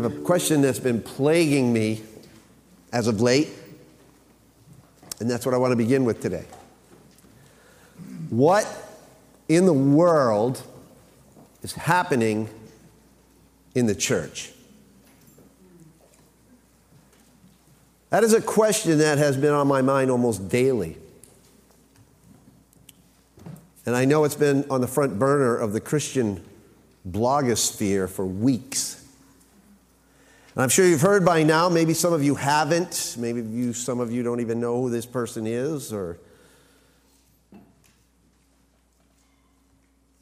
I have a question that's been plaguing me as of late, and that's what I want to begin with today. What in the world is happening in the church? That is a question that has been on my mind almost daily. And I know it's been on the front burner of the Christian blogosphere for weeks. And I'm sure you've heard by now, maybe some of you haven't, maybe some of you don't even know who this person is, or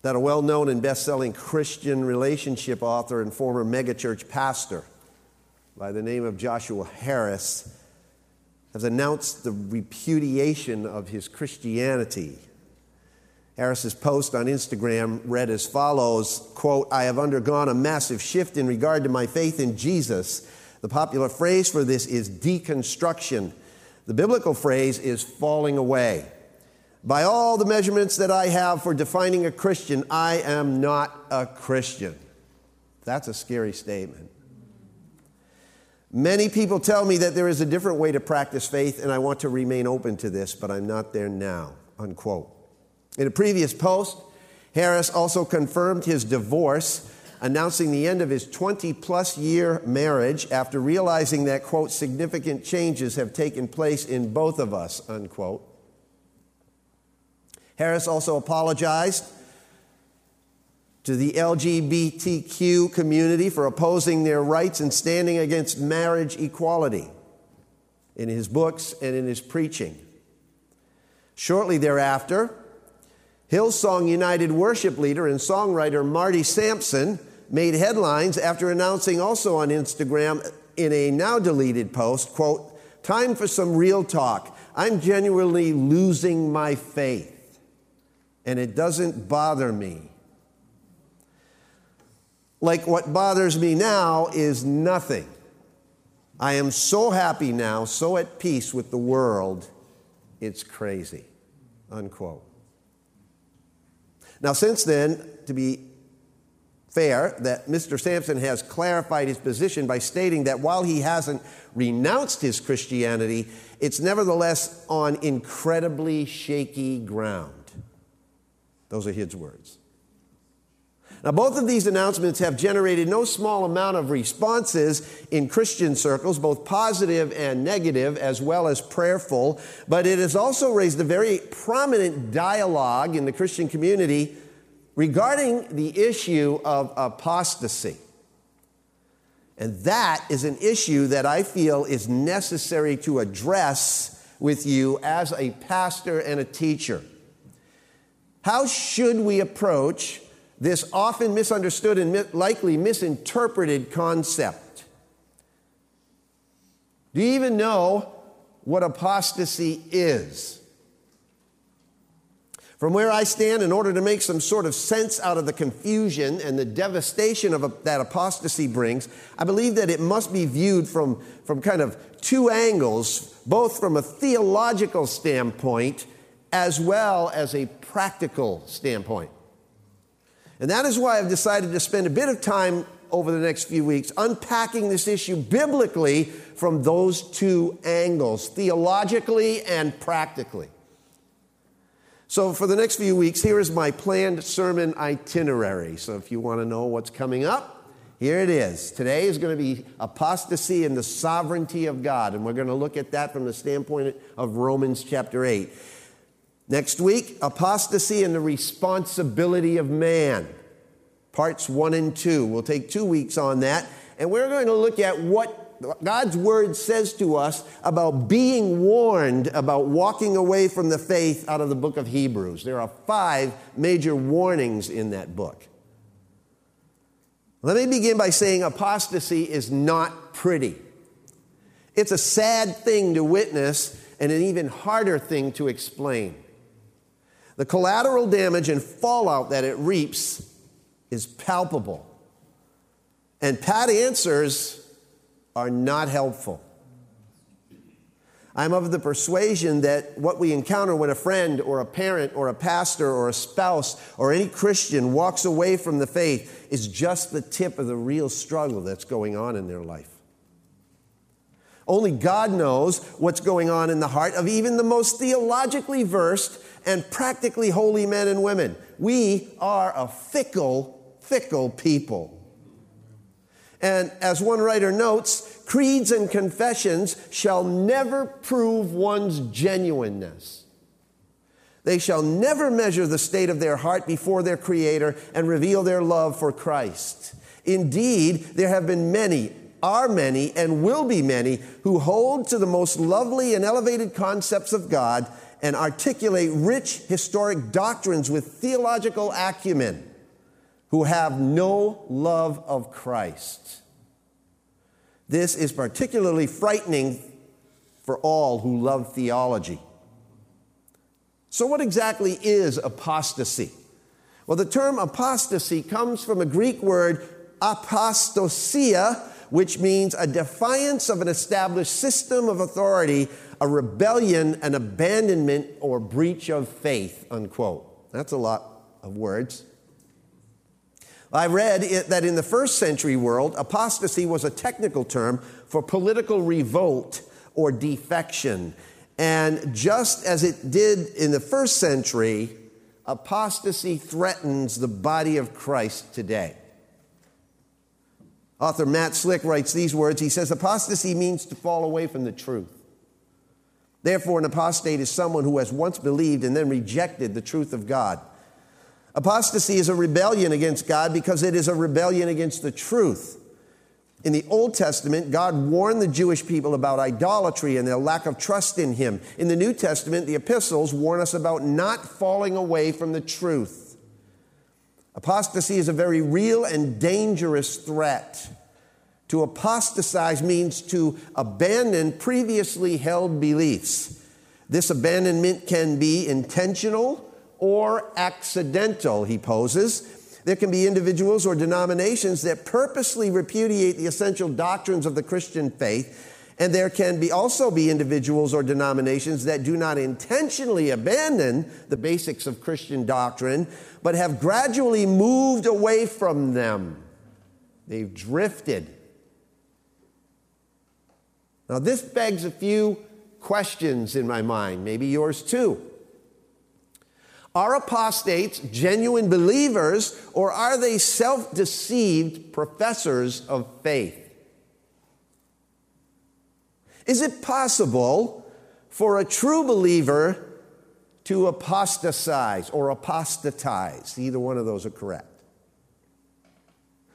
that a well-known and best-selling Christian relationship author and former megachurch pastor by the name of Joshua Harris has announced the repudiation of his Christianity. Harris's post on Instagram read as follows, quote, "I have undergone a massive shift in regard to my faith in Jesus. The popular phrase for this is deconstruction. The biblical phrase is falling away. By all the measurements that I have for defining a Christian, I am not a Christian." That's a scary statement. "Many people tell me that there is a different way to practice faith, and I want to remain open to this, but I'm not there now," unquote. In a previous post, Harris also confirmed his divorce, announcing the end of his 20-plus year marriage after realizing that, quote, "significant changes have taken place in both of us," unquote. Harris also apologized to the LGBTQ community for opposing their rights and standing against marriage equality in his books and in his preaching. Shortly thereafter, Hillsong United worship leader and songwriter Marty Sampson made headlines after announcing also on Instagram in a now-deleted post, quote, "Time for some real talk. I'm genuinely losing my faith, and it doesn't bother me. Like what bothers me now is nothing. I am so happy now, so at peace with the world, it's crazy," unquote. Now, since then, to be fair, that Mr. Sampson has clarified his position by stating that while he hasn't renounced his Christianity, it's nevertheless on incredibly shaky ground. Those are his words. Now, both of these announcements have generated no small amount of responses in Christian circles, both positive and negative, as well as prayerful. But it has also raised a very prominent dialogue in the Christian community regarding the issue of apostasy. And that is an issue that I feel is necessary to address with you as a pastor and a teacher. How should we approach this often misunderstood and likely misinterpreted concept? Do you even know what apostasy is? From where I stand, in order to make some sort of sense out of the confusion and the devastation that apostasy brings, I believe that it must be viewed from kind of two angles, both from a theological standpoint as well as a practical standpoint. And that is why I've decided to spend a bit of time over the next few weeks unpacking this issue biblically from those two angles, theologically and practically. So for the next few weeks, here is my planned sermon itinerary. So if you want to know what's coming up, here it is. Today is going to be apostasy and the sovereignty of God, and we're going to look at that from the standpoint of Romans chapter 8. Next week, apostasy and the responsibility of man, parts 1 and 2. We'll take 2 weeks on that, and we're going to look at what God's word says to us about being warned about walking away from the faith out of the book of Hebrews. There are 5 major warnings in that book. Let me begin by saying apostasy is not pretty. It's a sad thing to witness and an even harder thing to explain. The collateral damage and fallout that it reaps is palpable, and pat answers are not helpful. I'm of the persuasion that what we encounter when a friend or a parent or a pastor or a spouse or any Christian walks away from the faith is just the tip of the real struggle that's going on in their life. Only God knows what's going on in the heart of even the most theologically versed and practically holy men and women. We are a fickle, fickle people. And as one writer notes, creeds and confessions shall never prove one's genuineness. They shall never measure the state of their heart before their Creator and reveal their love for Christ. Indeed, there have been many, are many, and will be many who hold to the most lovely and elevated concepts of God and articulate rich historic doctrines with theological acumen, who have no love of Christ. This is particularly frightening for all who love theology. So what exactly is apostasy? Well, the term apostasy comes from a Greek word apostasia, which means a defiance of an established system of authority, a rebellion, an abandonment, or breach of faith, unquote. That's a lot of words. I read that in the first century world, apostasy was a technical term for political revolt or defection. And just as it did in the first century, apostasy threatens the body of Christ today. Author Matt Slick writes these words. He says, apostasy means to fall away from the truth. Therefore, an apostate is someone who has once believed and then rejected the truth of God. Apostasy is a rebellion against God because it is a rebellion against the truth. In the Old Testament, God warned the Jewish people about idolatry and their lack of trust in Him. In the New Testament, the epistles warn us about not falling away from the truth. Apostasy is a very real and dangerous threat. To apostatize means to abandon previously held beliefs. This abandonment can be intentional or accidental, he poses. There can be individuals or denominations that purposely repudiate the essential doctrines of the Christian faith, and there can be also be individuals or denominations that do not intentionally abandon the basics of Christian doctrine, but have gradually moved away from them. They've drifted. Now, this begs a few questions in my mind, maybe yours too. Are apostates genuine believers, or are they self-deceived professors of faith? Is it possible for a true believer to apostatize or apostatize? Either one of those are correct.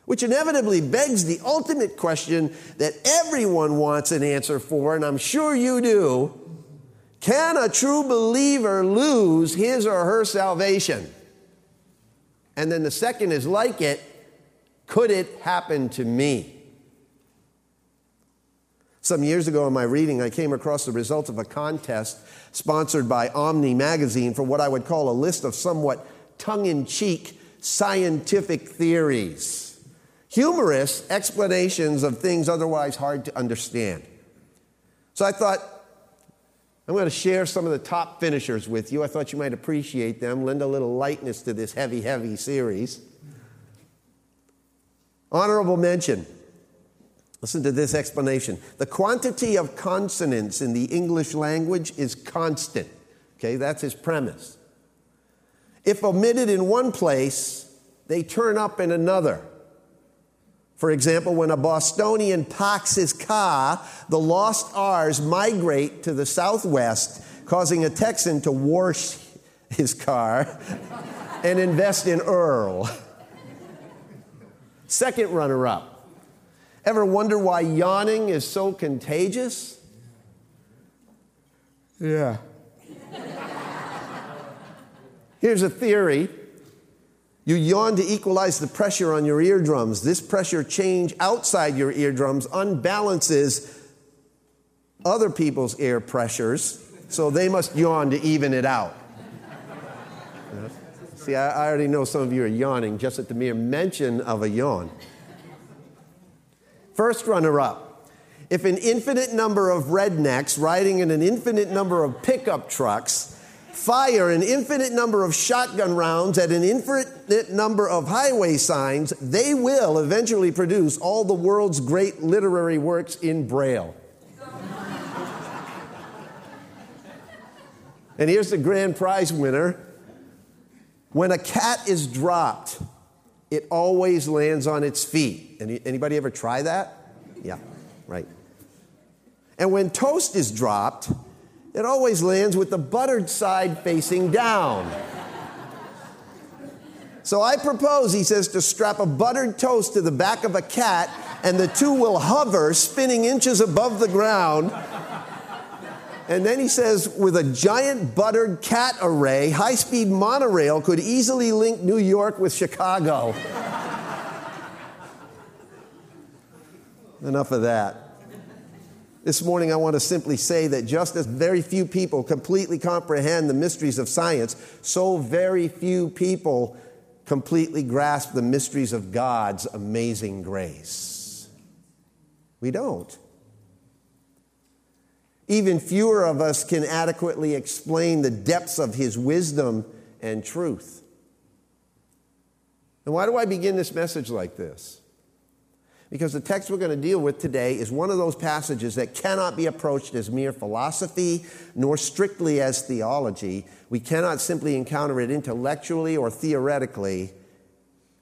Which inevitably begs the ultimate question that everyone wants an answer for, and I'm sure you do. Can a true believer lose his or her salvation? And then the second is like it, could it happen to me? Some years ago in my reading, I came across the results of a contest sponsored by Omni Magazine for what I would call a list of somewhat tongue-in-cheek scientific theories, humorous explanations of things otherwise hard to understand. So I thought, I'm going to share some of the top finishers with you. I thought you might appreciate them, lend a little lightness to this heavy, heavy series. Honorable mention. Listen to this explanation. The quantity of consonants in the English language is constant. Okay, that's his premise. If omitted in one place, they turn up in another. For example, when a Bostonian parks his car, the lost R's migrate to the southwest, causing a Texan to wash his car and invest in Earl. Second runner-up. Ever wonder why yawning is so contagious? Yeah. Here's a theory. You yawn to equalize the pressure on your eardrums. This pressure change outside your eardrums unbalances other people's air pressures, so they must yawn to even it out. See, I already know some of you are yawning just at the mere mention of a yawn. First runner-up. if an infinite number of rednecks riding in an infinite number of pickup trucks fire an infinite number of shotgun rounds at an infinite number of highway signs, they will eventually produce all the world's great literary works in Braille. And here's the grand prize winner. When a cat is dropped, it always lands on its feet. Anybody ever try that? Yeah, right. And when toast is dropped, it always lands with the buttered side facing down. So I propose, he says, to strap a buttered toast to the back of a cat, and the two will hover, spinning inches above the ground. And then he says, with a giant buttered cat array, high-speed monorail could easily link New York with Chicago. Enough of that. This morning, I want to simply say that just as very few people completely comprehend the mysteries of science, so very few people completely grasp the mysteries of God's amazing grace. We don't. Even fewer of us can adequately explain the depths of His wisdom and truth. And why do I begin this message like this? Because the text we're going to deal with today is one of those passages that cannot be approached as mere philosophy, nor strictly as theology. We cannot simply encounter it intellectually or theoretically,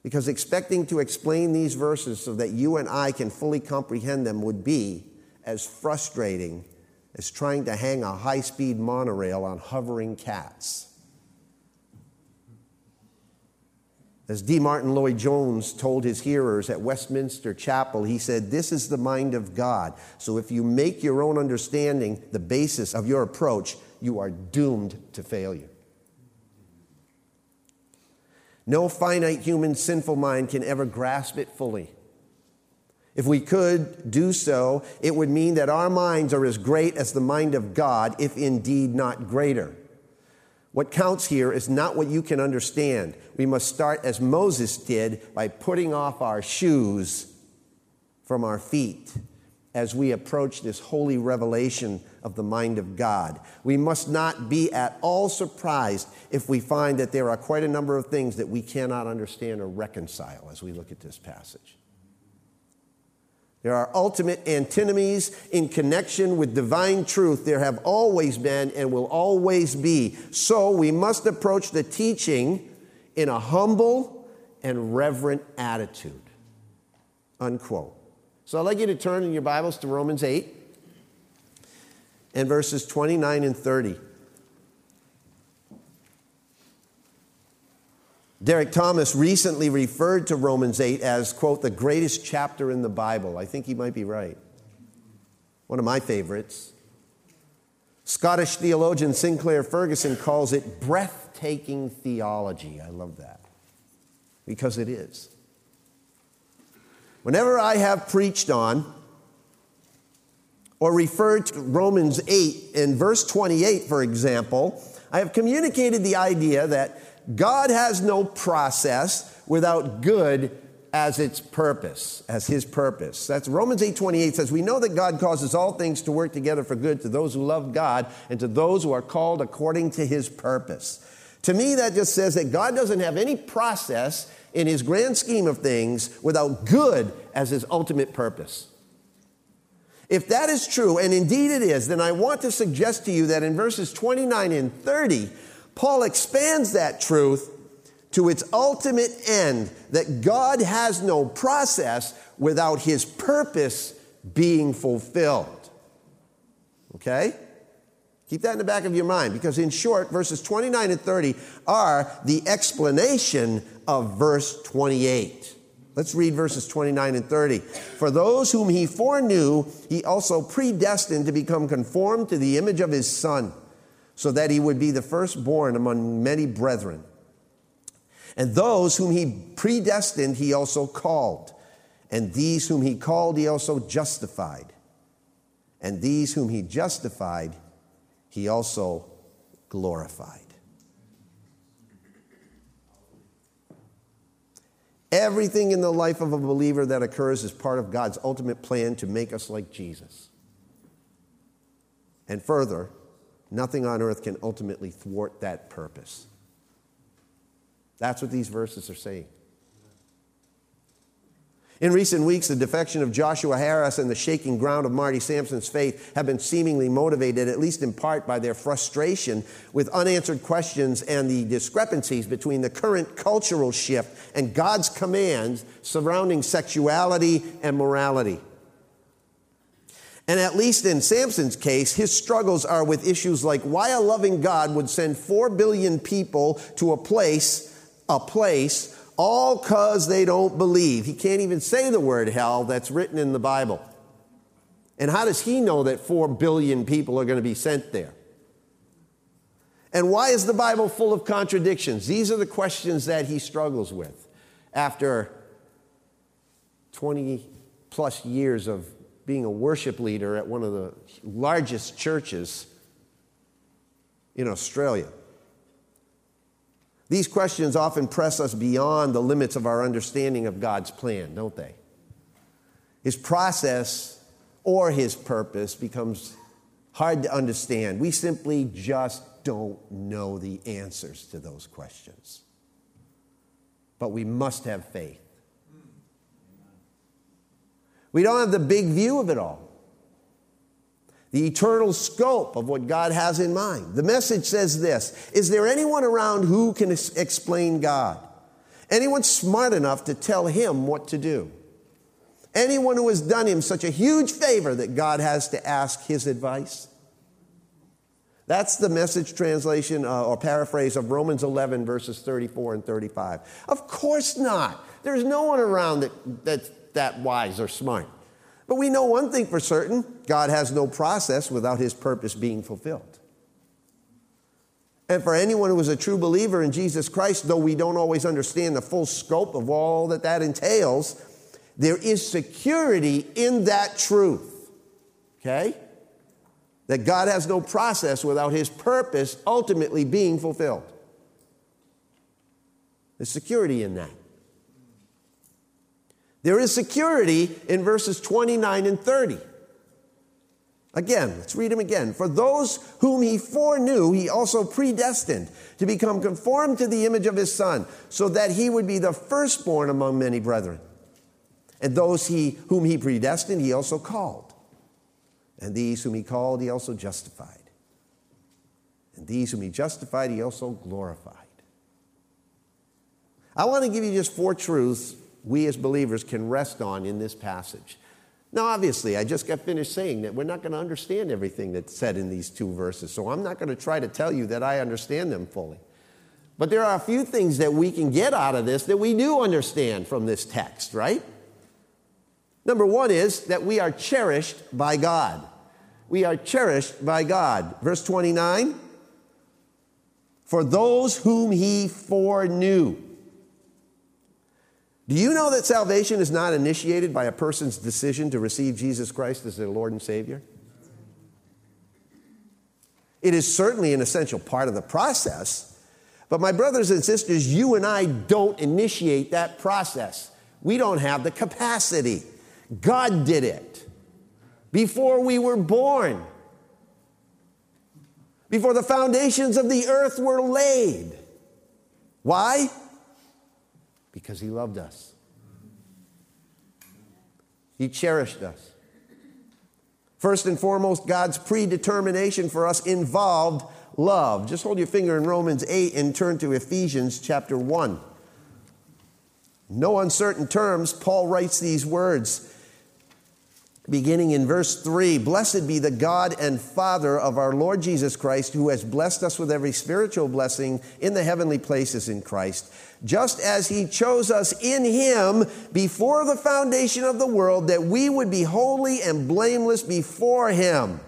because expecting to explain these verses so that you and I can fully comprehend them would be as frustrating as trying to hang a high-speed monorail on hovering cats. As D. Martin Lloyd-Jones told his hearers at Westminster Chapel, he said, "This is the mind of God. So if you make your own understanding the basis of your approach, you are doomed to failure." No finite human sinful mind can ever grasp it fully. If we could do so, it would mean that our minds are as great as the mind of God, if indeed not greater. What counts here is not what you can understand. We must start as Moses did, by putting off our shoes from our feet as we approach this holy revelation of the mind of God. We must not be at all surprised if we find that there are quite a number of things that we cannot understand or reconcile as we look at this passage. There are ultimate antinomies in connection with divine truth. There have always been and will always be. So we must approach the teaching in a humble and reverent attitude. Unquote. So I'd like you to turn in your Bibles to Romans 8 and verses 29 and 30. Derek Thomas recently referred to Romans 8 as, quote, the greatest chapter in the Bible. I think he might be right. One of my favorites. Scottish theologian Sinclair Ferguson calls it breathtaking theology. I love that. Because it is. Whenever I have preached on or referred to Romans 8 in verse 28, for example, I have communicated the idea that God has no process without good as its purpose, as His purpose. That's Romans 8:28 says, "We know that God causes all things to work together for good to those who love God and to those who are called according to His purpose." To me, that just says that God doesn't have any process in His grand scheme of things without good as His ultimate purpose. If that is true, and indeed it is, then I want to suggest to you that in verses 29 and 30, Paul expands that truth to its ultimate end, that God has no process without His purpose being fulfilled. Okay? Keep that in the back of your mind, because in short, verses 29 and 30 are the explanation of verse 28. Let's read verses 29 and 30. "For those whom He foreknew, He also predestined to become conformed to the image of His Son, so that He would be the firstborn among many brethren. And those whom He predestined, He also called. And these whom He called, He also justified. And these whom He justified, He also glorified." Everything in the life of a believer that occurs is part of God's ultimate plan to make us like Jesus. And further, nothing on earth can ultimately thwart that purpose. That's what these verses are saying. In recent weeks, the defection of Joshua Harris and the shaking ground of Marty Sampson's faith have been seemingly motivated, at least in part, by their frustration with unanswered questions and the discrepancies between the current cultural shift and God's commands surrounding sexuality and morality. And at least in Sampson's case, his struggles are with issues like why a loving God would send 4 billion people to a place, all because they don't believe. He can't even say the word hell that's written in the Bible. And how does he know that 4 billion people are going to be sent there? And why is the Bible full of contradictions? These are the questions that he struggles with after 20 plus years of being a worship leader at one of the largest churches in Australia. These questions often press us beyond the limits of our understanding of God's plan, don't they? His process or his purpose becomes hard to understand. We simply just don't know the answers to those questions. But we must have faith. We don't have the big view of it all, the eternal scope of what God has in mind. The message says this: is there anyone around who can explain God? Anyone smart enough to tell him what to do? Anyone who has done him such a huge favor that God has to ask his advice? That's the Message translation or paraphrase of Romans 11, verses 34 and 35. Of course not. There's no one around that's wise or smart. But we know one thing for certain: God has no process without his purpose being fulfilled. And for anyone who is a true believer in Jesus Christ, though we don't always understand the full scope of all that entails, there is security in that truth, okay? That God has no process without his purpose ultimately being fulfilled. There's security in that. There is security in verses 29 and 30. Again, let's read them again. For those whom he foreknew, he also predestined to become conformed to the image of his Son, so that he would be the firstborn among many brethren. And those whom he predestined, he also called. And these whom he called, he also justified. And these whom he justified, he also glorified. I want to give you just 4 truths we as believers can rest on in this passage. Now, obviously, I just got finished saying that we're not going to understand everything that's said in these 2 verses, so I'm not going to try to tell you that I understand them fully. But there are a few things that we can get out of this that we do understand from this text, right? Number 1 is that we are cherished by God. We are cherished by God. Verse 29, for those whom he foreknew. Do you know that salvation is not initiated by a person's decision to receive Jesus Christ as their Lord and Savior? It is certainly an essential part of the process, but my brothers and sisters, you and I don't initiate that process. We don't have the capacity. God did it before we were born, before the foundations of the earth were laid. Why? Because he loved us. He cherished us. First and foremost, God's predetermination for us involved love. Just hold your finger in Romans 8 and turn to Ephesians chapter 1. No uncertain terms, Paul writes these words, beginning in verse 3. Blessed be the God and Father of our Lord Jesus Christ, who has blessed us with every spiritual blessing in the heavenly places in Christ, just as he chose us in him before the foundation of the world, that we would be holy and blameless before him.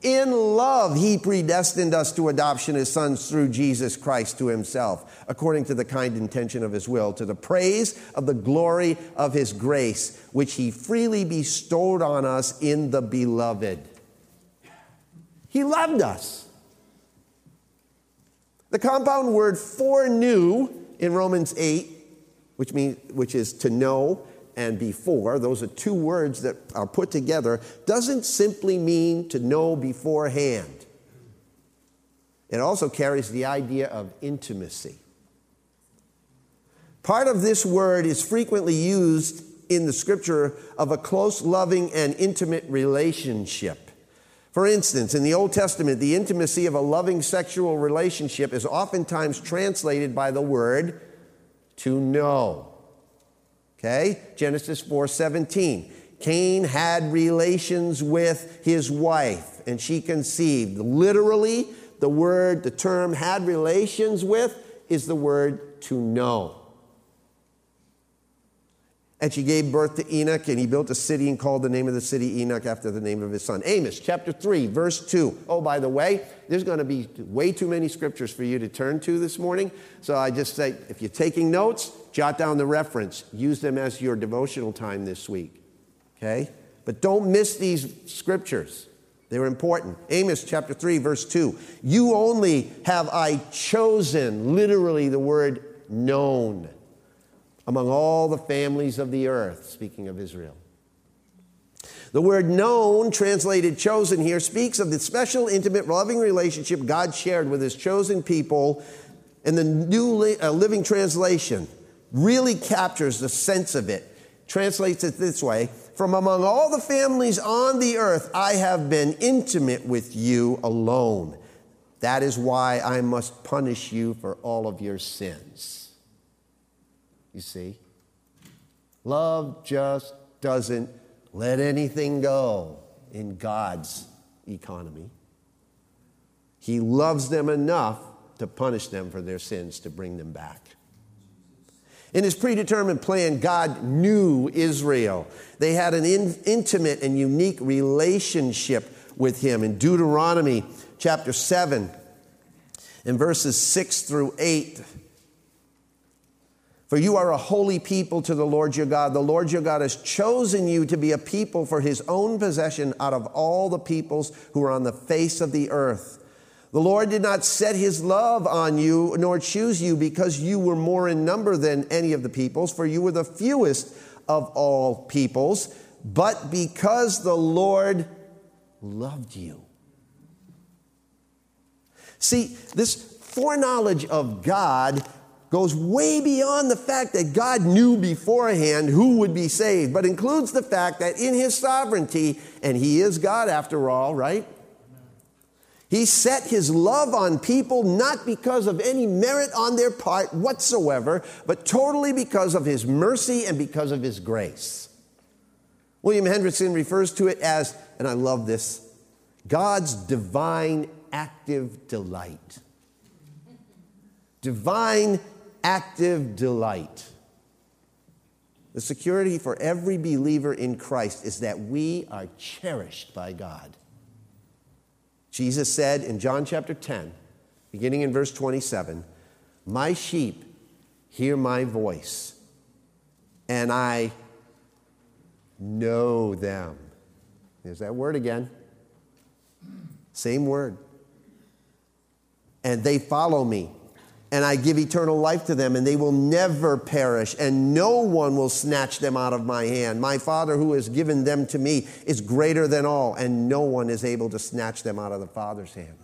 In love, he predestined us to adoption as sons through Jesus Christ to himself, according to the kind intention of his will, to the praise of the glory of his grace, which he freely bestowed on us in the beloved. He loved us. The compound word foreknew in Romans 8 which is to know and before. Those are two words that are put together. Doesn't simply mean to know beforehand. It also carries the idea of intimacy. Part of this word is frequently used in the Scripture of a close, loving, and intimate relationship. For instance, in the Old Testament, the intimacy of a loving sexual relationship is oftentimes translated by the word to know. Okay? Genesis 4:17. Cain had relations with his wife, and she conceived. Literally, the term had relations with is the word to know. And she gave birth to Enoch, and he built a city and called the name of the city Enoch after the name of his son. Amos chapter 3, verse 2. Oh, by the way, there's going to be way too many scriptures for you to turn to this morning. So I just say, if you're taking notes, jot down the reference. Use them as your devotional time this week. Okay? But don't miss these scriptures. They're important. Amos chapter 3, verse 2. You only have I chosen, literally the word known, among all the families of the earth, speaking of Israel. The word known, translated chosen here, speaks of the special, intimate, loving relationship God shared with his chosen people, and the New Living Translation really captures the sense of it. Translates it this way: from among all the families on the earth, I have been intimate with you alone. That is why I must punish you for all of your sins. You see, love just doesn't let anything go in God's economy. He loves them enough to punish them for their sins, to bring them back. In his predetermined plan, God knew Israel. They had an intimate and unique relationship with him. In Deuteronomy chapter 7, in verses 6 through 8, for you are a holy people to the Lord your God. The Lord your God has chosen you to be a people for his own possession out of all the peoples who are on the face of the earth. The Lord did not set his love on you, nor choose you because you were more in number than any of the peoples, for you were the fewest of all peoples, but because the Lord loved you. See, this foreknowledge of God goes way beyond the fact that God knew beforehand who would be saved, but includes the fact that in his sovereignty, and he is God after all, right? He set his love on people not because of any merit on their part whatsoever, but totally because of his mercy and because of his grace. William Hendriksen refers to it as, and I love this, God's divine active delight. Divine active delight. The security for every believer in Christ is that we are cherished by God. Jesus said in John chapter 10, beginning in verse 27, my sheep hear my voice, and I know them. There's that word again. Same word. And they follow me. And I give eternal life to them, and they will never perish, and no one will snatch them out of my hand. My Father who has given them to me is greater than all, and no one is able to snatch them out of the Father's hand.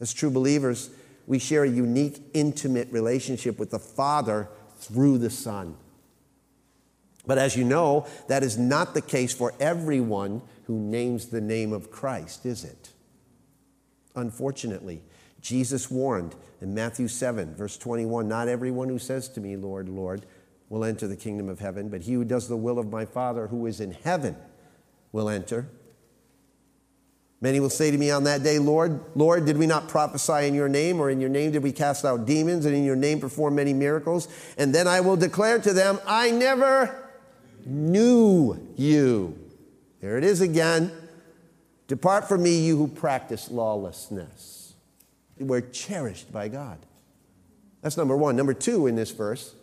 As true believers, we share a unique, intimate relationship with the Father through the Son. But as you know, that is not the case for everyone who names the name of Christ, is it? Unfortunately, Jesus warned in Matthew 7, verse 21, not everyone who says to me, Lord, Lord, will enter the kingdom of heaven, but he who does the will of my Father who is in heaven will enter. Many will say to me on that day, Lord, Lord, did we not prophesy in your name, or in your name did we cast out demons, and in your name perform many miracles? And then I will declare to them, I never knew you. There it is again. Depart from me, you who practice lawlessness. We're cherished by God. That's number one. Number two, in this verse,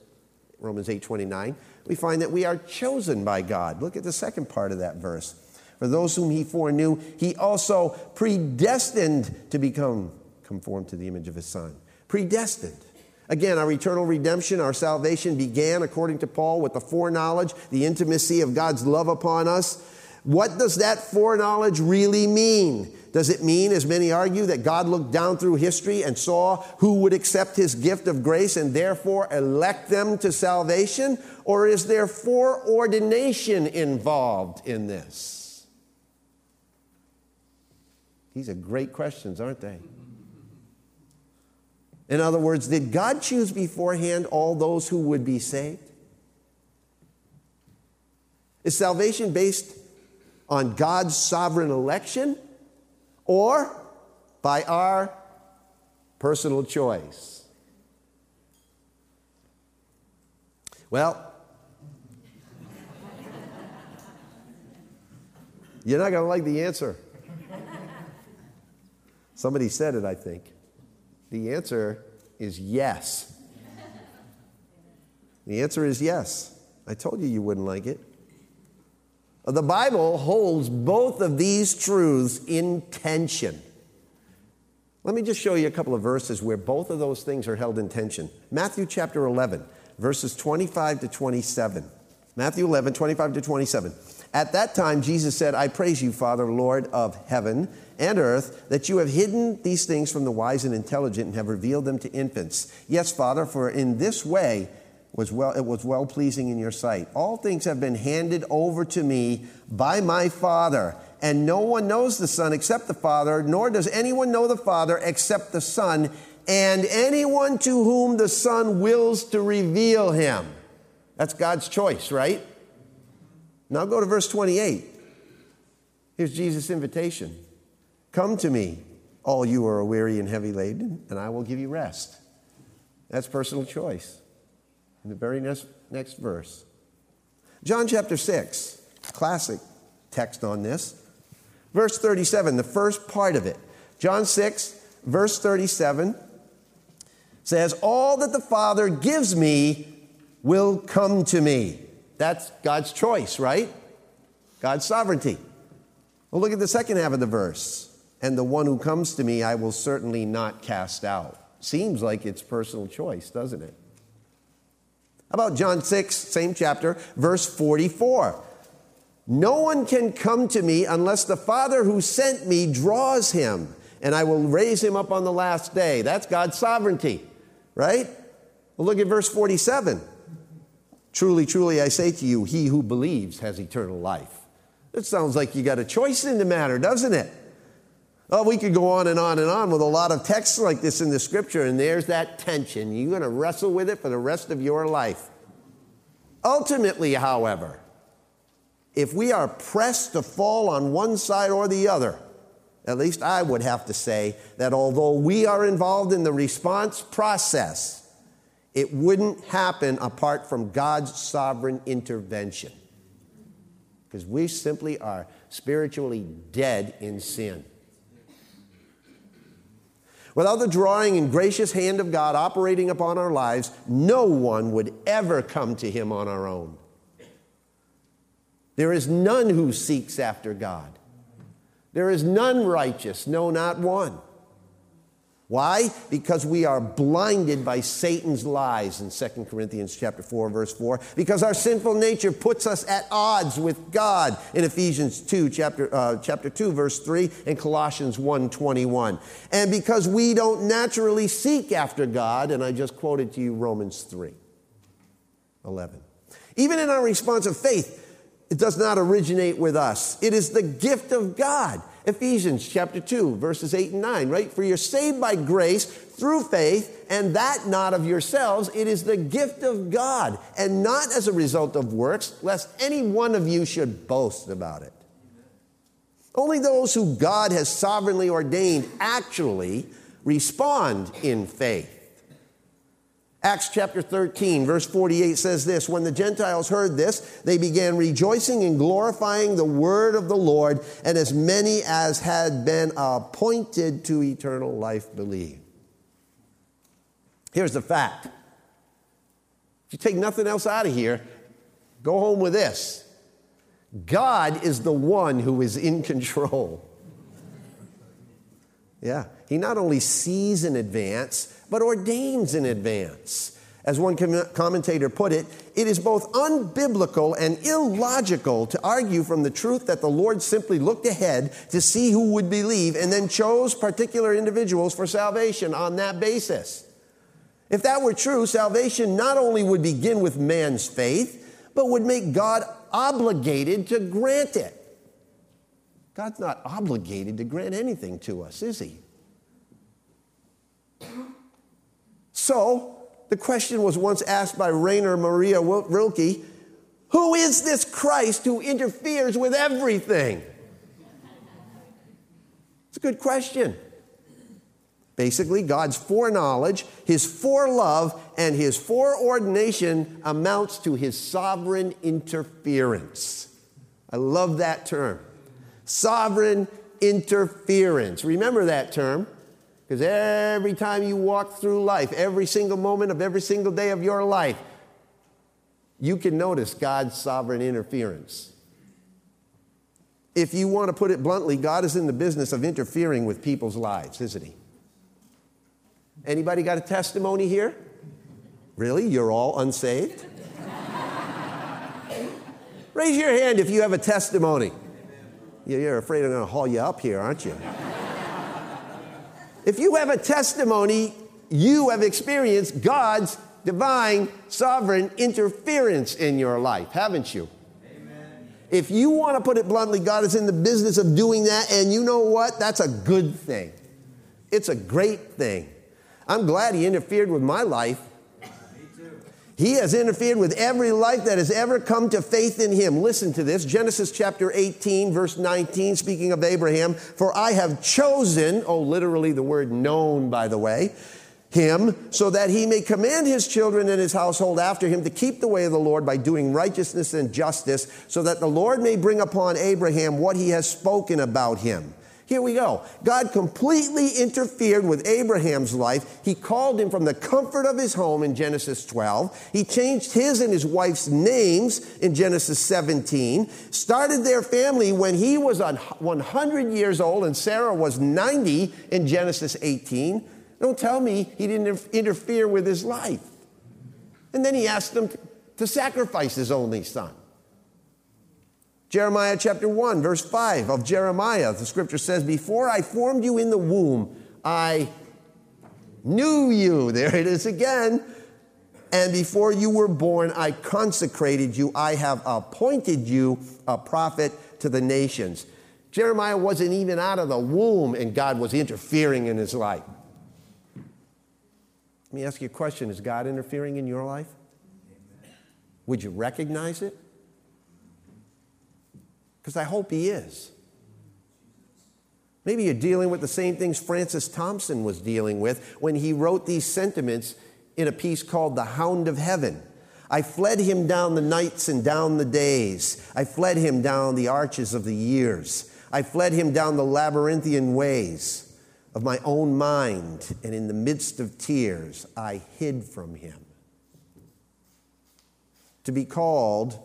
Romans 8:29, we find that we are chosen by God. Look at the second part of that verse. For those whom he foreknew, he also predestined to become conformed to the image of his Son. Predestined. Again, our eternal redemption, our salvation began, according to Paul, with the foreknowledge, the intimacy of God's love upon us. What does that foreknowledge really mean? Does it mean, as many argue, that God looked down through history and saw who would accept his gift of grace and therefore elect them to salvation? Or is there foreordination involved in this? These are great questions, aren't they? In other words, did God choose beforehand all those who would be saved? Is salvation based on God's sovereign election or by our personal choice? Well, you're not going to like the answer. Somebody said it, I think. The answer is yes. The answer is yes. I told you you wouldn't like it. The Bible holds both of these truths in tension. Let me just show you a couple of verses where both of those things are held in tension. Matthew chapter 11, verses 25 to 27. Matthew 11, 25 to 27. At that time, Jesus said, I praise you, Father, Lord of heaven and earth, that you have hidden these things from the wise and intelligent and have revealed them to infants. Yes, Father, for in this way it was well-pleasing in your sight. All things have been handed over to me by my Father, and no one knows the Son except the Father, nor does anyone know the Father except the Son, and anyone to whom the Son wills to reveal him. That's God's choice, right? Now go to verse 28. Here's Jesus' invitation. Come to me, all you who are weary and heavy laden, and I will give you rest. That's personal choice. In the very next verse. John chapter 6, classic text on this. Verse 37, the first part of it. John 6, verse 37 says, all that the Father gives me will come to me. That's God's choice, right? God's sovereignty. Well, look at the second half of the verse. And the one who comes to me, I will certainly not cast out. Seems like it's personal choice, doesn't it? How about John 6, same chapter, verse 44? No one can come to me unless the Father who sent me draws him, and I will raise him up on the last day. That's God's sovereignty, right? Well, look at verse 47. Truly, truly, I say to you, he who believes has eternal life. It sounds like you got a choice in the matter, doesn't it? Oh, we could go on and on and on with a lot of texts like this in the Scripture, and there's that tension. You're going to wrestle with it for the rest of your life. Ultimately, however, if we are pressed to fall on one side or the other, at least I would have to say that although we are involved in the response process, it wouldn't happen apart from God's sovereign intervention, because we simply are spiritually dead in sin. Without the drawing and gracious hand of God operating upon our lives, no one would ever come to him on our own. There is none who seeks after God. There is none righteous, no, not one. Why? Because we are blinded by Satan's lies in 2 Corinthians chapter 4, verse 4. Because our sinful nature puts us at odds with God in Ephesians 2, chapter 2, verse 3, and Colossians 1:21. And because we don't naturally seek after God, and I just quoted to you Romans 3:11. Even in our response of faith, it does not originate with us. It is the gift of God. Ephesians chapter 2, verses 8 and 9, right? For you're saved by grace through faith, and that not of yourselves. It is the gift of God, and not as a result of works, lest any one of you should boast about it. Only those who God has sovereignly ordained actually respond in faith. Acts chapter 13, verse 48 says this, when the Gentiles heard this, they began rejoicing and glorifying the word of the Lord, and as many as had been appointed to eternal life believed. Here's the fact. If you take nothing else out of here, go home with this. God is the one who is in control. Yeah. He not only sees in advance, but ordains in advance. As one commentator put it, it is both unbiblical and illogical to argue from the truth that the Lord simply looked ahead to see who would believe and then chose particular individuals for salvation on that basis. If that were true, salvation not only would begin with man's faith, but would make God obligated to grant it. God's not obligated to grant anything to us, is he? So, the question was once asked by Rainer Maria Rilke, who is this Christ who interferes with everything? It's a good question. Basically, God's foreknowledge, his forelove, and his foreordination amounts to his sovereign interference. I love that term. Sovereign interference. Remember that term, because every time you walk through life, every single moment of every single day of your life, you can notice God's sovereign interference. If you want to put it bluntly, God is in the business of interfering with people's lives, isn't he? Anybody got a testimony here? Really? You're all unsaved? Raise your hand if you have a testimony. You're afraid I'm going to haul you up here, aren't you? If you have a testimony, you have experienced God's divine, sovereign interference in your life, haven't you? Amen. If you want to put it bluntly, God is in the business of doing that, and you know what? That's a good thing. It's a great thing. I'm glad he interfered with my life. Me too. He has interfered with every life that has ever come to faith in him. Listen to this. Genesis chapter 18, verse 19, speaking of Abraham, for I have chosen, literally the word known, by the way, him, so that he may command his children and his household after him to keep the way of the Lord by doing righteousness and justice, so that the Lord may bring upon Abraham what he has spoken about him. Here we go. God completely interfered with Abraham's life. He called him from the comfort of his home in Genesis 12. He changed his and his wife's names in Genesis 17. Started their family when he was 100 years old and Sarah was 90 in Genesis 18. Don't tell me he didn't interfere with his life. And then he asked them to sacrifice his only son. Jeremiah chapter 1, verse 5 of Jeremiah, the scripture says, before I formed you in the womb, I knew you. There it is again. And before you were born, I consecrated you. I have appointed you a prophet to the nations. Jeremiah wasn't even out of the womb, and God was interfering in his life. Let me ask you a question. Is God interfering in your life? Would you recognize it? Because I hope he is. Maybe you're dealing with the same things Francis Thompson was dealing with when he wrote these sentiments in a piece called The Hound of Heaven. I fled him down the nights and down the days. I fled him down the arches of the years. I fled him down the labyrinthian ways of my own mind, and in the midst of tears, I hid from him. To be called,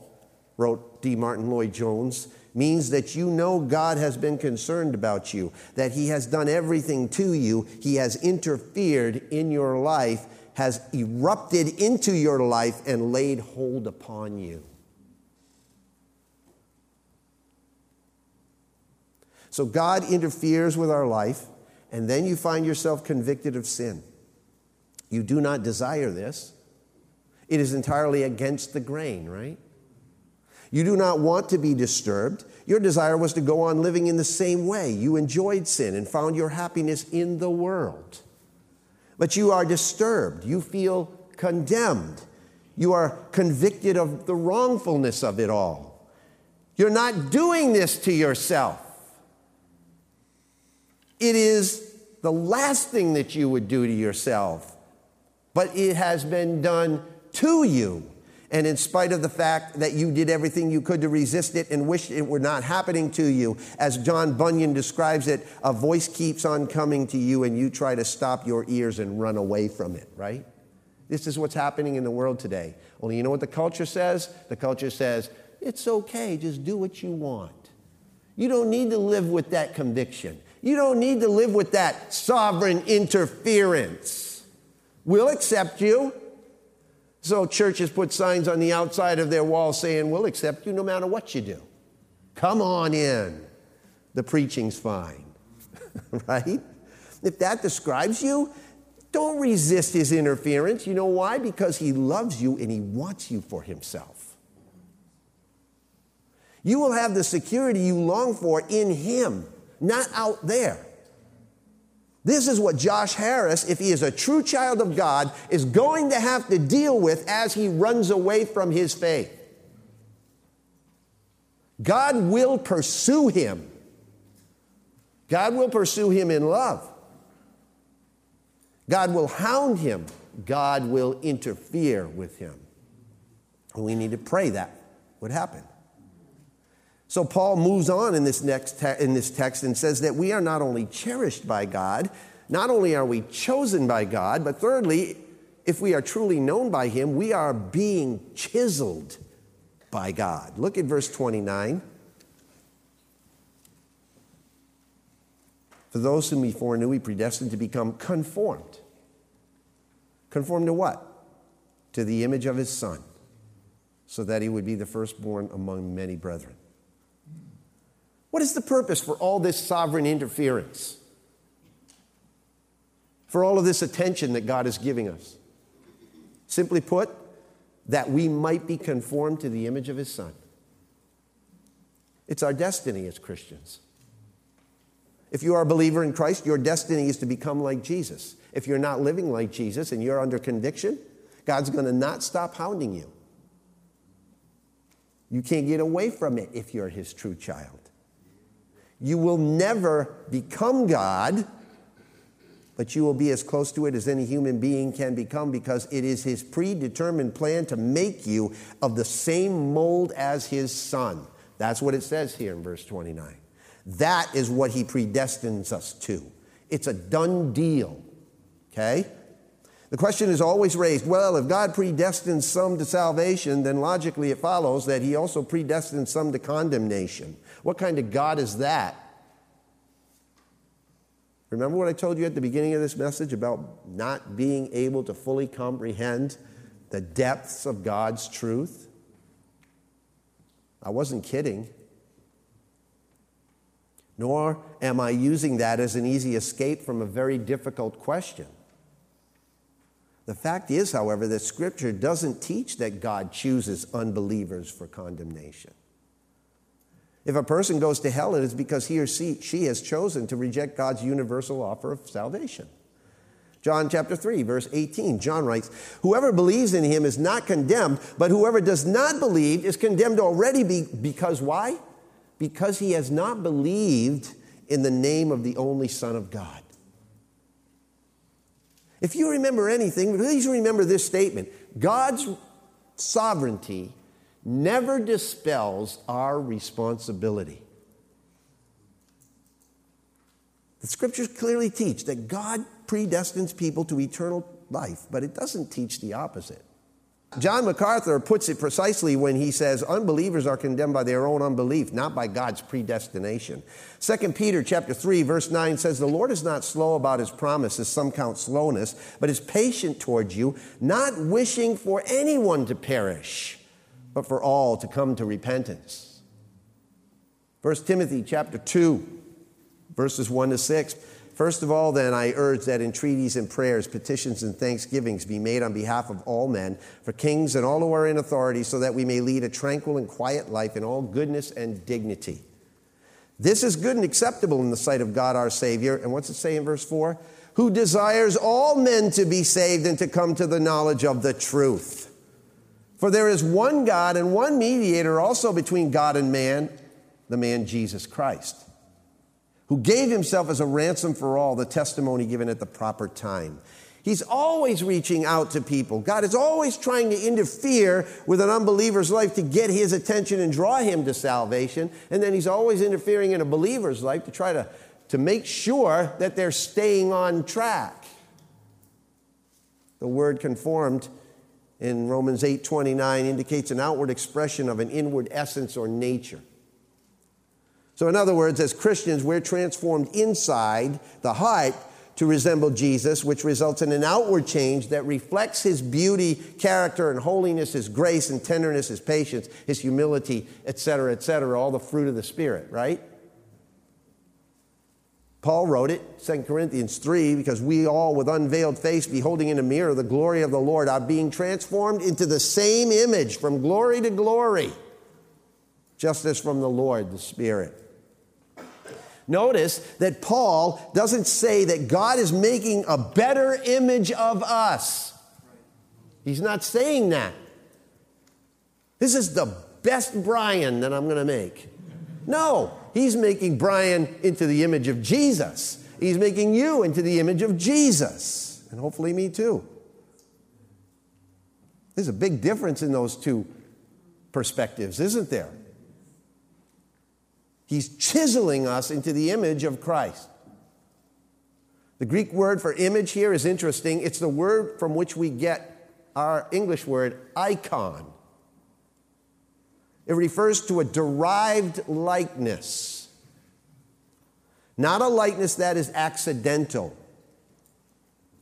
wrote D. Martin Lloyd-Jones, means that you know God has been concerned about you, that he has done everything to you, he has interfered in your life, has erupted into your life and laid hold upon you. So God interferes with our life, and then you find yourself convicted of sin. You do not desire this. It is entirely against the grain, right? You do not want to be disturbed. Your desire was to go on living in the same way. You enjoyed sin and found your happiness in the world. But you are disturbed. You feel condemned. You are convicted of the wrongfulness of it all. You're not doing this to yourself. It is the last thing that you would do to yourself, but it has been done to you. And in spite of the fact that you did everything you could to resist it and wished it were not happening to you, as John Bunyan describes it, a voice keeps on coming to you and you try to stop your ears and run away from it, right? This is what's happening in the world today. Only you know what the culture says? The culture says, it's okay, just do what you want. You don't need to live with that conviction. You don't need to live with that sovereign interference. We'll accept you. So churches put signs on the outside of their wall saying, we'll accept you no matter what you do. Come on in. The preaching's fine. Right? If that describes you, don't resist his interference. You know why? Because he loves you and he wants you for himself. You will have the security you long for in him, not out there. This is what Josh Harris, if he is a true child of God, is going to have to deal with as he runs away from his faith. God will pursue him. God will pursue him in love. God will hound him. God will interfere with him. And we need to pray that would happen. So Paul moves on in this text and says that we are not only cherished by God, not only are we chosen by God, but thirdly, if we are truly known by him, we are being chiseled by God. Look at verse 29. For those whom he foreknew, he predestined to become conformed. Conformed to what? To the image of his Son, so that he would be the firstborn among many brethren. What is the purpose for all this sovereign interference? For all of this attention that God is giving us? Simply put, that we might be conformed to the image of his Son. It's our destiny as Christians. If you are a believer in Christ, your destiny is to become like Jesus. If you're not living like Jesus and you're under conviction, God's going to not stop hounding you. You can't get away from it if you're his true child. You will never become God, but you will be as close to it as any human being can become, because it is his predetermined plan to make you of the same mold as his Son. That's what it says here in verse 29. That is what he predestines us to. It's a done deal, okay? The question is always raised, well, if God predestines some to salvation, then logically it follows that he also predestines some to condemnation. What kind of God is that? Remember what I told you at the beginning of this message about not being able to fully comprehend the depths of God's truth? I wasn't kidding. Nor am I using that as an easy escape from a very difficult question. The fact is, however, that Scripture doesn't teach that God chooses unbelievers for condemnation. If a person goes to hell, it is because he or she has chosen to reject God's universal offer of salvation. John chapter 3, verse 18, John writes, whoever believes in him is not condemned, but whoever does not believe is condemned already because why? Because he has not believed in the name of the only Son of God. If you remember anything, please remember this statement. God's sovereignty never dispels our responsibility. The Scriptures clearly teach that God predestines people to eternal life, but it doesn't teach the opposite. John MacArthur puts it precisely when he says, unbelievers are condemned by their own unbelief, not by God's predestination. 2 Peter chapter 3, verse 9 says, the Lord is not slow about his promise, as some count slowness, but is patient towards you, not wishing for anyone to perish, but for all to come to repentance. 1 Timothy chapter 2, verses 1 to 6. First of all, then, I urge that entreaties and prayers, petitions and thanksgivings be made on behalf of all men, for kings and all who are in authority, so that we may lead a tranquil and quiet life in all goodness and dignity. This is good and acceptable in the sight of God our Savior. And what's it say in verse 4? Who desires all men to be saved and to come to the knowledge of the truth. For there is one God and one mediator also between God and man, the man Jesus Christ, who gave himself as a ransom for all, the testimony given at the proper time. He's always reaching out to people. God is always trying to interfere with an unbeliever's life to get his attention and draw him to salvation. And then he's always interfering in a believer's life to try to make sure that they're staying on track. The word conformed in Romans 8:29 indicates an outward expression of an inward essence or nature. So in other words, as Christians, we're transformed inside the heart to resemble Jesus, which results in an outward change that reflects his beauty, character, and holiness, his grace and tenderness, his patience, his humility, et cetera, all the fruit of the Spirit, right? Paul wrote it, 2 Corinthians 3, because we all with unveiled face beholding in a mirror the glory of the Lord are being transformed into the same image from glory to glory, just as from the Lord, the Spirit. Notice that Paul doesn't say that God is making a better image of us. He's not saying that. This is the best Brian that I'm going to make. No. He's making Brian into the image of Jesus. He's making you into the image of Jesus, and hopefully me too. There's a big difference in those two perspectives, isn't there? He's chiseling us into the image of Christ. The Greek word for image here is interesting. It's the word from which we get our English word icon. It refers to a derived likeness, not a likeness that is accidental.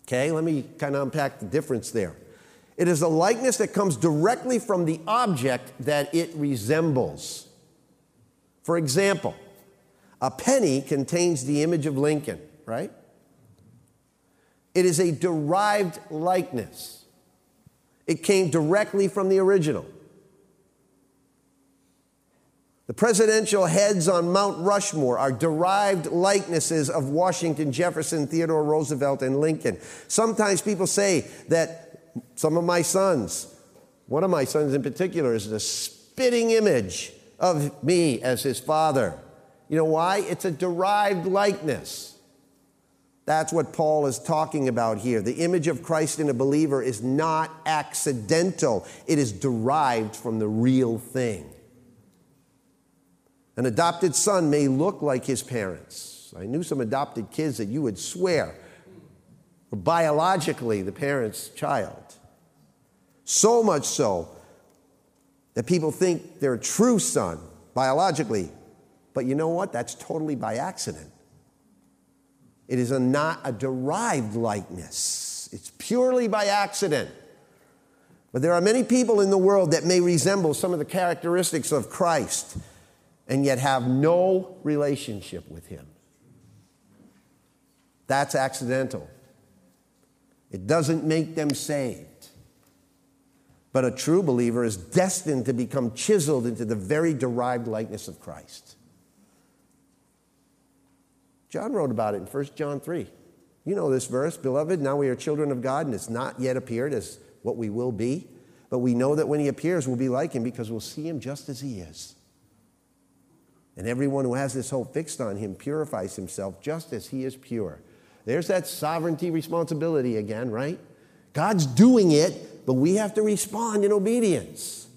Okay, let me kind of unpack the difference there. It is a likeness that comes directly from the object that it resembles. For example, a penny contains the image of Lincoln, right? It is a derived likeness. It came directly from the original. The presidential heads on Mount Rushmore are derived likenesses of Washington, Jefferson, Theodore Roosevelt, and Lincoln. Sometimes people say that some of my sons, one of my sons in particular, is the spitting image of me as his father. You know why? It's a derived likeness. That's what Paul is talking about here. The image of Christ in a believer is not accidental. It is derived from the real thing. An adopted son may look like his parents. I knew some adopted kids that you would swear were biologically the parents' child. So much so that people think they're a true son biologically. But you know what? That's totally by accident. It is not a derived likeness. It's purely by accident. But there are many people in the world that may resemble some of the characteristics of Christ and yet have no relationship with him. That's accidental. It doesn't make them saved. But a true believer is destined to become chiseled into the very derived likeness of Christ. John wrote about it in 1 John 3. You know this verse, beloved, now we are children of God, and it's not yet appeared as what we will be, but we know that when he appears, we'll be like him because we'll see him just as he is. And everyone who has this hope fixed on him purifies himself just as he is pure. There's that sovereignty responsibility again, right? God's doing it, but we have to respond in obedience.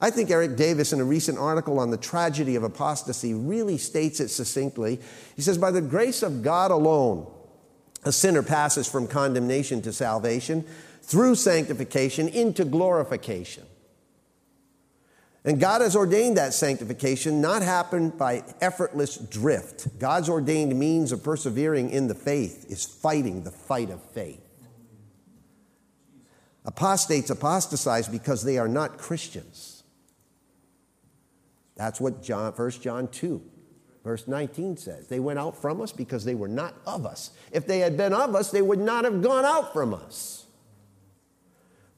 I think Eric Davis, in a recent article on the tragedy of apostasy, really states it succinctly. He says, by the grace of God alone, a sinner passes from condemnation to salvation, through sanctification into glorification. And God has ordained that sanctification not happen by effortless drift. God's ordained means of persevering in the faith is fighting the fight of faith. Apostates apostatize because they are not Christians. That's what 1 John 2, verse 19 says. They went out from us because they were not of us. If they had been of us, they would not have gone out from us.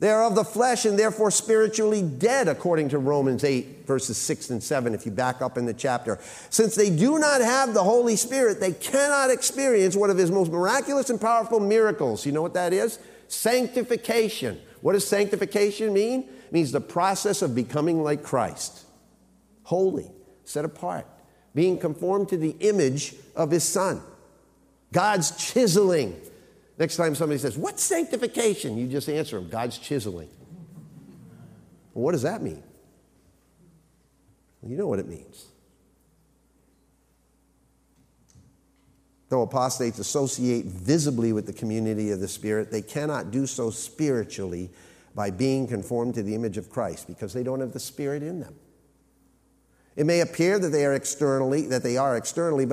They are of the flesh and therefore spiritually dead, according to Romans 8, verses 6 and 7, if you back up in the chapter. Since they do not have the Holy Spirit, they cannot experience one of his most miraculous and powerful miracles. You know what that is? Sanctification. What does sanctification mean? It means the process of becoming like Christ. Holy, set apart, being conformed to the image of his Son. God's chiseling. Next time somebody says, what's sanctification? You just answer them, God's chiseling. Well, what does that mean? Well, you know what it means. Though apostates associate visibly with the community of the Spirit, they cannot do so spiritually by being conformed to the image of Christ because they don't have the Spirit in them. It may appear that they are externally, but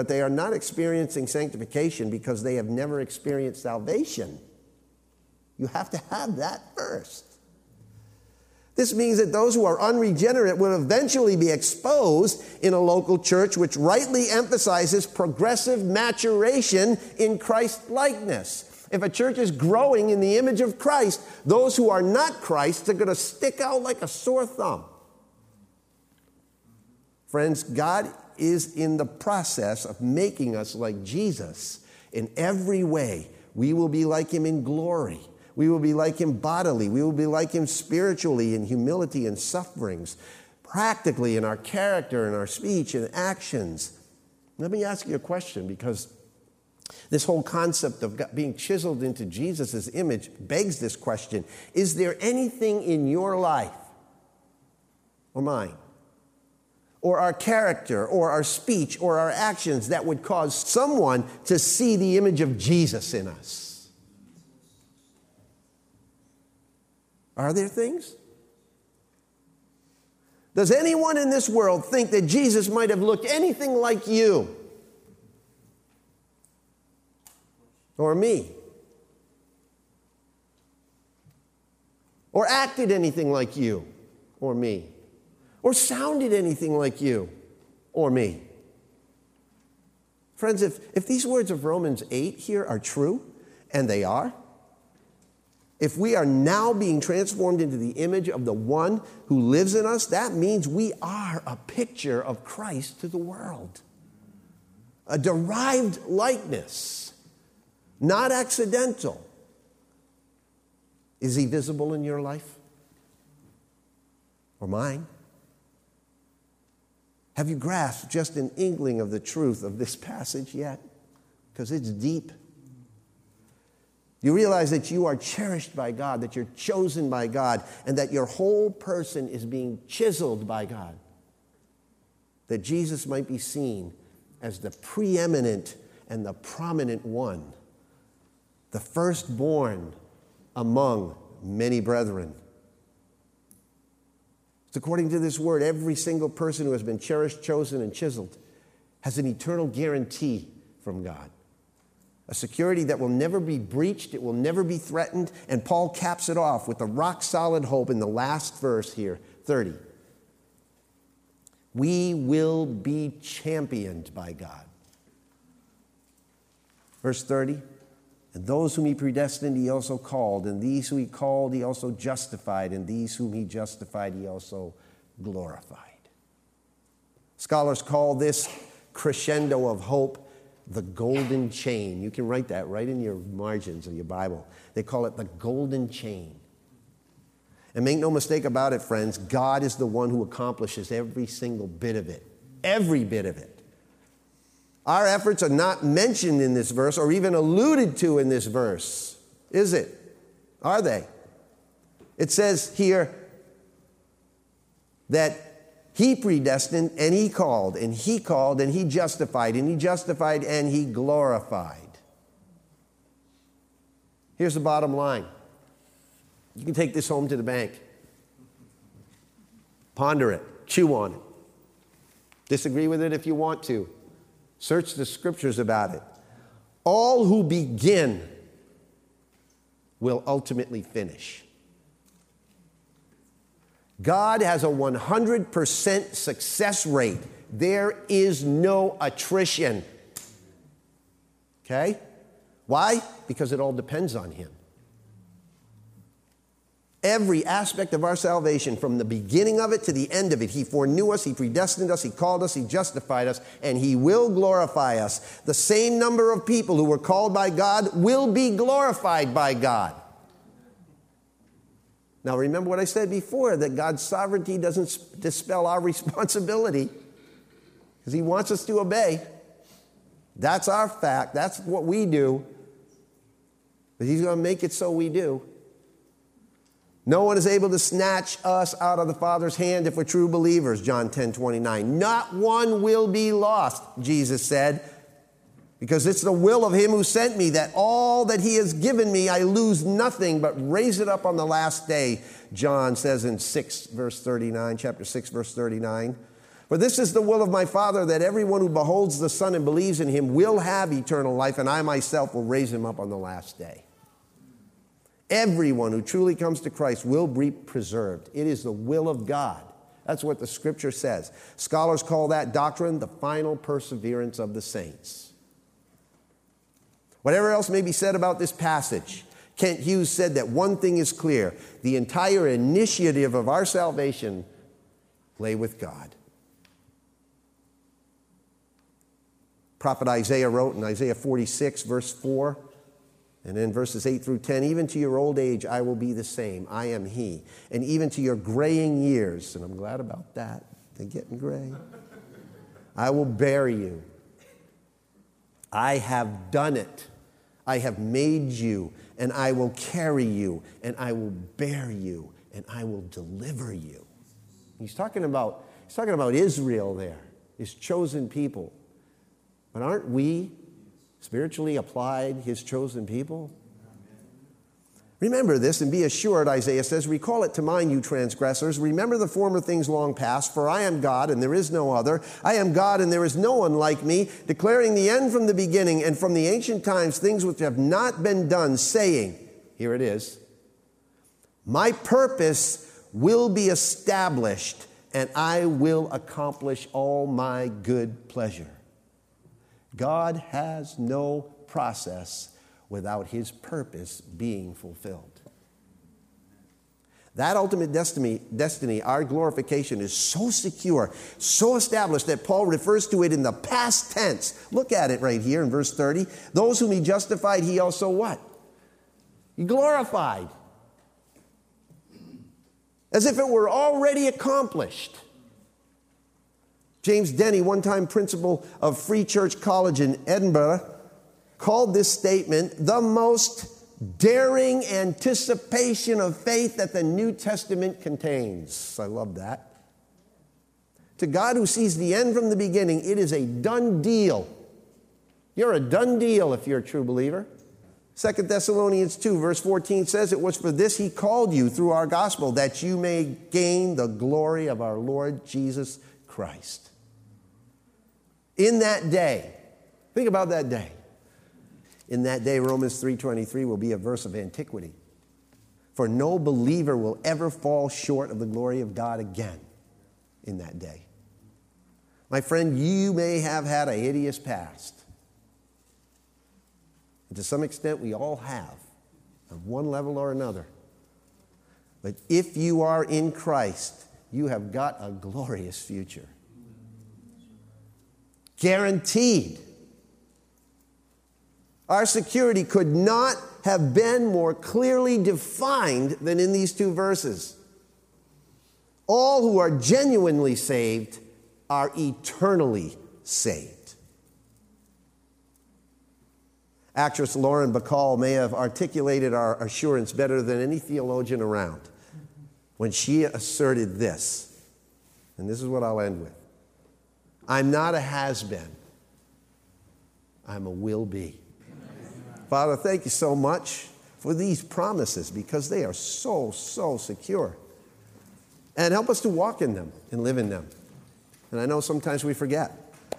they are not experiencing sanctification because they have never experienced salvation. You have to have that first. This means that those who are unregenerate will eventually be exposed in a local church which rightly emphasizes progressive maturation in Christ-likeness. If a church is growing in the image of Christ, those who are not Christ are going to stick out like a sore thumb. Friends, God is in the process of making us like Jesus in every way. We will be like him in glory. We will be like him bodily. We will be like him spiritually in humility and sufferings, practically in our character, in our speech, and actions. Let me ask you a question, because this whole concept of being chiseled into Jesus' image begs this question. Is there anything in your life or mine or our character or our speech or our actions that would cause someone to see the image of Jesus in us? Are there things? Does anyone in this world think that Jesus might have looked anything like you? Or me? Or acted anything like you? Or me? Or sounded anything like you? Or me? Friends, if these words of Romans 8 here are true, and they are, if we are now being transformed into the image of the one who lives in us, that means we are a picture of Christ to the world. A derived likeness, not accidental. Is he visible in your life? Or mine? Have you grasped just an inkling of the truth of this passage yet? Because it's deep. You realize that you are cherished by God, that you're chosen by God, and that your whole person is being chiseled by God. That Jesus might be seen as the preeminent and the prominent one, the firstborn among many brethren. It's according to this word, every single person who has been cherished, chosen, and chiseled has an eternal guarantee from God. A security that will never be breached, it will never be threatened, and Paul caps it off with a rock-solid hope in the last verse here, 30. We will be championed by God. Verse 30, and those whom he predestined he also called, and these who he called he also justified, and these whom he justified he also glorified. Scholars call this crescendo of hope the golden chain. You can write that right in your margins of your Bible. They call it the golden chain. And make no mistake about it, friends, God is the one who accomplishes every single bit of it. Every bit of it. Our efforts are not mentioned in this verse or even alluded to in this verse. Is it? Are they? It says here that he predestined, and he called, and he called, and he justified, and he justified, and he glorified. Here's the bottom line. You can take this home to the bank. Ponder it. Chew on it. Disagree with it if you want to. Search the scriptures about it. All who begin will ultimately finish. God has a 100% success rate. There is no attrition. Okay? Why? Because it all depends on him. Every aspect of our salvation, from the beginning of it to the end of it, he foreknew us, he predestined us, he called us, he justified us, and he will glorify us. The same number of people who were called by God will be glorified by God. Now, remember what I said before, that God's sovereignty doesn't dispel our responsibility because he wants us to obey. That's our fact. That's what we do. But he's going to make it so we do. No one is able to snatch us out of the Father's hand if we're true believers, John 10:29. Not one will be lost, Jesus said, because it's the will of him who sent me, that all that he has given me, I lose nothing, but raise it up on the last day, John says in chapter 6, verse 39. For this is the will of my Father, that everyone who beholds the Son and believes in him will have eternal life, and I myself will raise him up on the last day. Everyone who truly comes to Christ will be preserved. It is the will of God. That's what the Scripture says. Scholars call that doctrine the final perseverance of the saints. Whatever else may be said about this passage, Kent Hughes said that one thing is clear: the entire initiative of our salvation lay with God. Prophet Isaiah wrote in Isaiah 46, verse 4, and then verses 8 through 10, even to your old age I will be the same, I am he. And even to your graying years, and I'm glad about that, they're getting gray, I will bear you. I have done it. I have made you, and I will carry you, and I will bear you, and I will deliver you. He's talking about Israel there, his chosen people. But aren't we spiritually applied, his chosen people? Remember this and be assured, Isaiah says, recall it to mind, you transgressors. Remember the former things long past, for I am God and there is no other. I am God and there is no one like me, declaring the end from the beginning and from the ancient times things which have not been done, saying, here it is, my purpose will be established and I will accomplish all my good pleasure. God has no process without his purpose being fulfilled. That ultimate destiny, our glorification, is so secure, so established that Paul refers to it in the past tense. Look at it right here in verse 30. Those whom he justified, he also what? He glorified. As if it were already accomplished. James Denny, one-time principal of Free Church College in Edinburgh, called this statement the most daring anticipation of faith that the New Testament contains. I love that. To God who sees the end from the beginning, it is a done deal. You're a done deal if you're a true believer. 2 Thessalonians 2, verse 14 says, it was for this he called you through our gospel, that you may gain the glory of our Lord Jesus Christ. In that day, think about that day. In that day, Romans 3:23 will be a verse of antiquity. For no believer will ever fall short of the glory of God again in that day. My friend, you may have had a hideous past. And to some extent, we all have, on one level or another. But if you are in Christ, you have got a glorious future. Guaranteed. Our security could not have been more clearly defined than in these two verses. All who are genuinely saved are eternally saved. Actress Lauren Bacall may have articulated our assurance better than any theologian around when she asserted this, and this is what I'll end with. I'm not a has-been. I'm a will-be. Father, thank you so much for these promises, because they are so, so secure. And help us to walk in them and live in them. And I know sometimes we forget.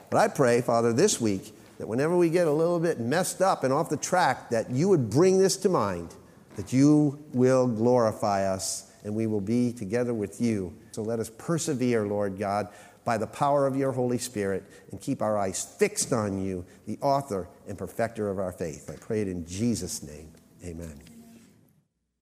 But I pray, Father, this week that whenever we get a little bit messed up and off the track, that you would bring this to mind, that you will glorify us and we will be together with you. So let us persevere, Lord God, by the power of your Holy Spirit, and keep our eyes fixed on you, the author and perfecter of our faith. I pray it in Jesus' name. Amen.